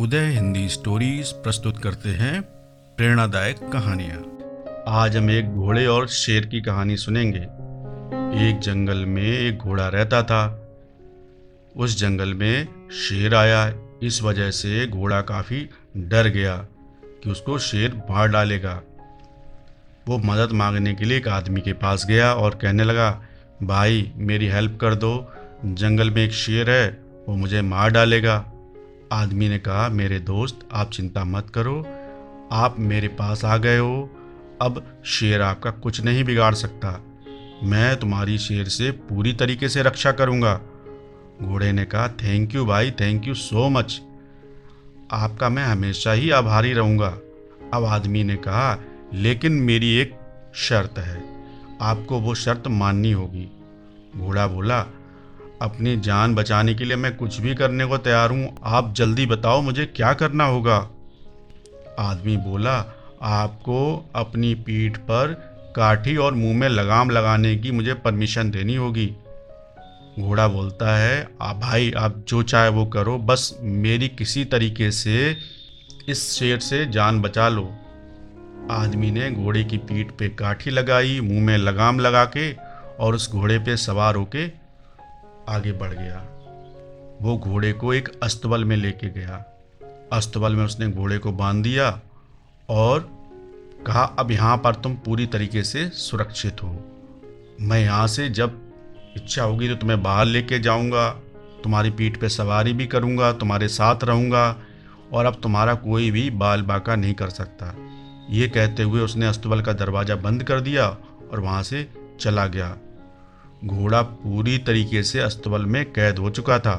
उदय Hindi stories प्रस्तुत करते हैं प्रेरणादायक कहानियाँ। आज हम एक घोड़े और शेर की कहानी सुनेंगे। एक जंगल में एक घोड़ा रहता था। उस जंगल में शेर आया। इस वजह से घोड़ा काफ़ी डर गया कि उसको शेर मार डालेगा। वो मदद मांगने के लिए एक आदमी के पास गया और कहने लगा, भाई मेरी हेल्प कर दो, जंगल में एक शेर है, वो मुझे मार डालेगा। आदमी ने कहा, मेरे दोस्त आप चिंता मत करो, आप मेरे पास आ गए हो, अब शेर आपका कुछ नहीं बिगाड़ सकता, मैं तुम्हारी शेर से पूरी तरीके से रक्षा करूँगा। घोड़े ने कहा, थैंक यू भाई, थैंक यू सो मच, आपका मैं हमेशा ही आभारी रहूँगा। अब आदमी ने कहा, लेकिन मेरी एक शर्त है, आपको वो शर्त माननी होगी। घोड़ा बोला, अपनी जान बचाने के लिए मैं कुछ भी करने को तैयार हूँ, आप जल्दी बताओ मुझे क्या करना होगा। आदमी बोला, आपको अपनी पीठ पर काठी और मुंह में लगाम लगाने की मुझे परमिशन देनी होगी। घोड़ा बोलता है, भाई आप जो चाहे वो करो, बस मेरी किसी तरीके से इस शेर से जान बचा लो। आदमी ने घोड़े की पीठ पे काठी लगाई, मुंह में लगाम लगा के और उस घोड़े पे सवार होके आगे बढ़ गया। वो घोड़े को एक अस्तबल में लेके गया। अस्तबल में उसने घोड़े को बांध दिया और कहा, अब यहाँ पर तुम पूरी तरीके से सुरक्षित हो, मैं यहाँ से जब इच्छा होगी तो तुम्हें बाहर लेके जाऊँगा, तुम्हारी पीठ पे सवारी भी करूँगा, तुम्हारे साथ रहूँगा और अब तुम्हारा कोई भी बाल बाका नहीं कर सकता। ये कहते हुए उसने अस्तबल का दरवाज़ा बंद कर दिया और वहाँ से चला गया। घोड़ा पूरी तरीके से अस्तबल में कैद हो चुका था।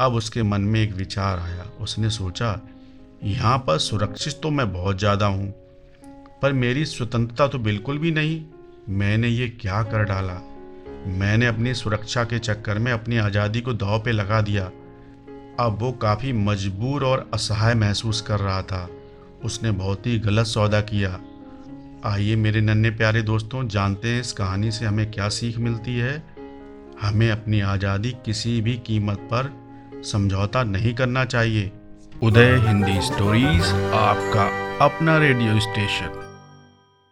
अब उसके मन में एक विचार आया। उसने सोचा, यहाँ पर सुरक्षित तो मैं बहुत ज़्यादा हूँ, पर मेरी स्वतंत्रता तो बिल्कुल भी नहीं। मैंने ये क्या कर डाला, मैंने अपनी सुरक्षा के चक्कर में अपनी आज़ादी को दांव पे लगा दिया। अब वो काफ़ी मजबूर और असहाय महसूस कर रहा था। उसने बहुत ही गलत सौदा किया। आइए मेरे नन्हे प्यारे दोस्तों, जानते हैं इस कहानी से हमें क्या सीख मिलती है। हमें अपनी आज़ादी किसी भी कीमत पर समझौता नहीं करना चाहिए। उदय हिंदी स्टोरीज, आपका अपना रेडियो स्टेशन।